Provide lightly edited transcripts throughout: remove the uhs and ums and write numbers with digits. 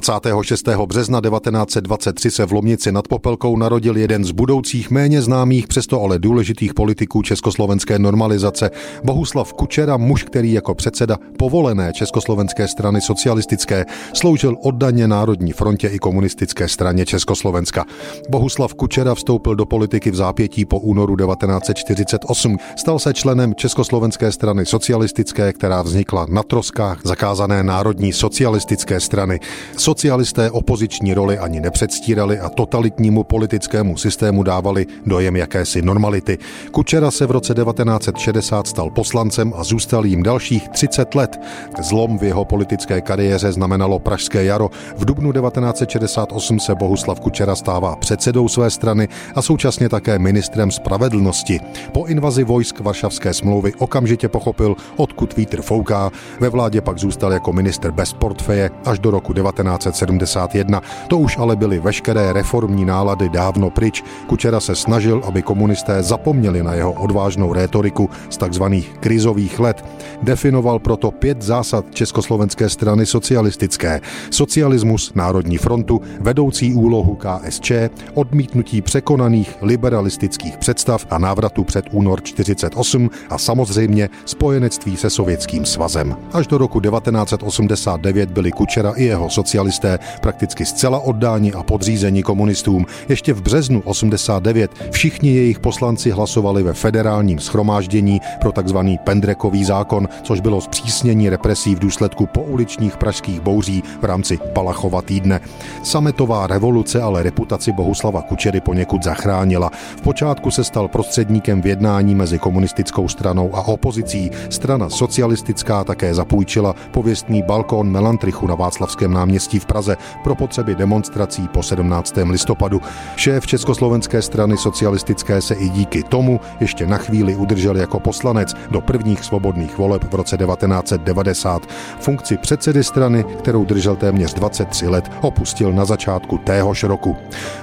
26. března 1923 se v Lomnici nad Popelkou narodil jeden z budoucích méně známých, přesto ale důležitých politiků československé normalizace, Bohuslav Kučera, muž, který jako předseda povolené Československé strany socialistické sloužil oddaně Národní frontě i Komunistické straně Československa. Bohuslav Kučera vstoupil do politiky v zápětí po únoru 1948. Stal se členem Československé strany socialistické, která vznikla na troskách zakázané Národní socialistické strany. Socialisté opoziční roli ani nepředstírali a totalitnímu politickému systému dávali dojem jakési normality. Kučera se v roce 1960 stal poslancem a zůstal jim dalších 30 let. Zlom v jeho politické kariéře znamenalo Pražské jaro. V dubnu 1968 se Bohuslav Kučera stává předsedou své strany a současně také ministrem spravedlnosti. Po invazi vojsk Varšavské smlouvy okamžitě pochopil, odkud vítr fouká. Ve vládě pak zůstal jako ministr bez portfeje až do roku 1971. To už ale byly veškeré reformní nálady dávno pryč. Kučera se snažil, aby komunisté zapomněli na jeho odvážnou rétoriku z takzvaných krizových let. Definoval proto 5 zásad Československé strany socialistické. Socialismus, Národní frontu, vedoucí úlohu KSČ, odmítnutí překonaných liberalistických představ a návratu před únor 1948 a samozřejmě spojenectví se Sovětským svazem. Až do roku 1989 byli Kučera i jeho socialisté prakticky zcela oddáni a podřízeni komunistům. Ještě v březnu 1989 všichni jejich poslanci hlasovali ve federálním shromáždění pro tzv. Pendrekový zákon, což bylo zpřísnění represí v důsledku pouličních pražských bouří v rámci Palachova týdne. Sametová revoluce ale reputaci Bohuslava Kučery poněkud zachránila. V počátku se stal prostředníkem v jednání mezi komunistickou stranou a opozicí. Strana socialistická také zapůjčila pověstný balkón Melantrichu na Václavském náměstí v Praze pro potřeby demonstrací po 17. listopadu. Šéf Československé strany socialistické se i díky tomu ještě na chvíli udržel jako poslanec do prvních svobodných voleb v roce 1990. Funkci předsedy strany, kterou držel téměř 23 let, opustil na začátku téhož roku.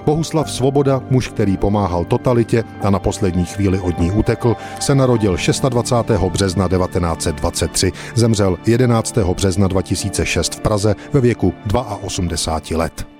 Bohuslav Svoboda, muž, který pomáhal totalitě a na poslední chvíli od ní utekl, se narodil 26. března 1923. Zemřel 11. března 2006 v Praze ve věku 82 let.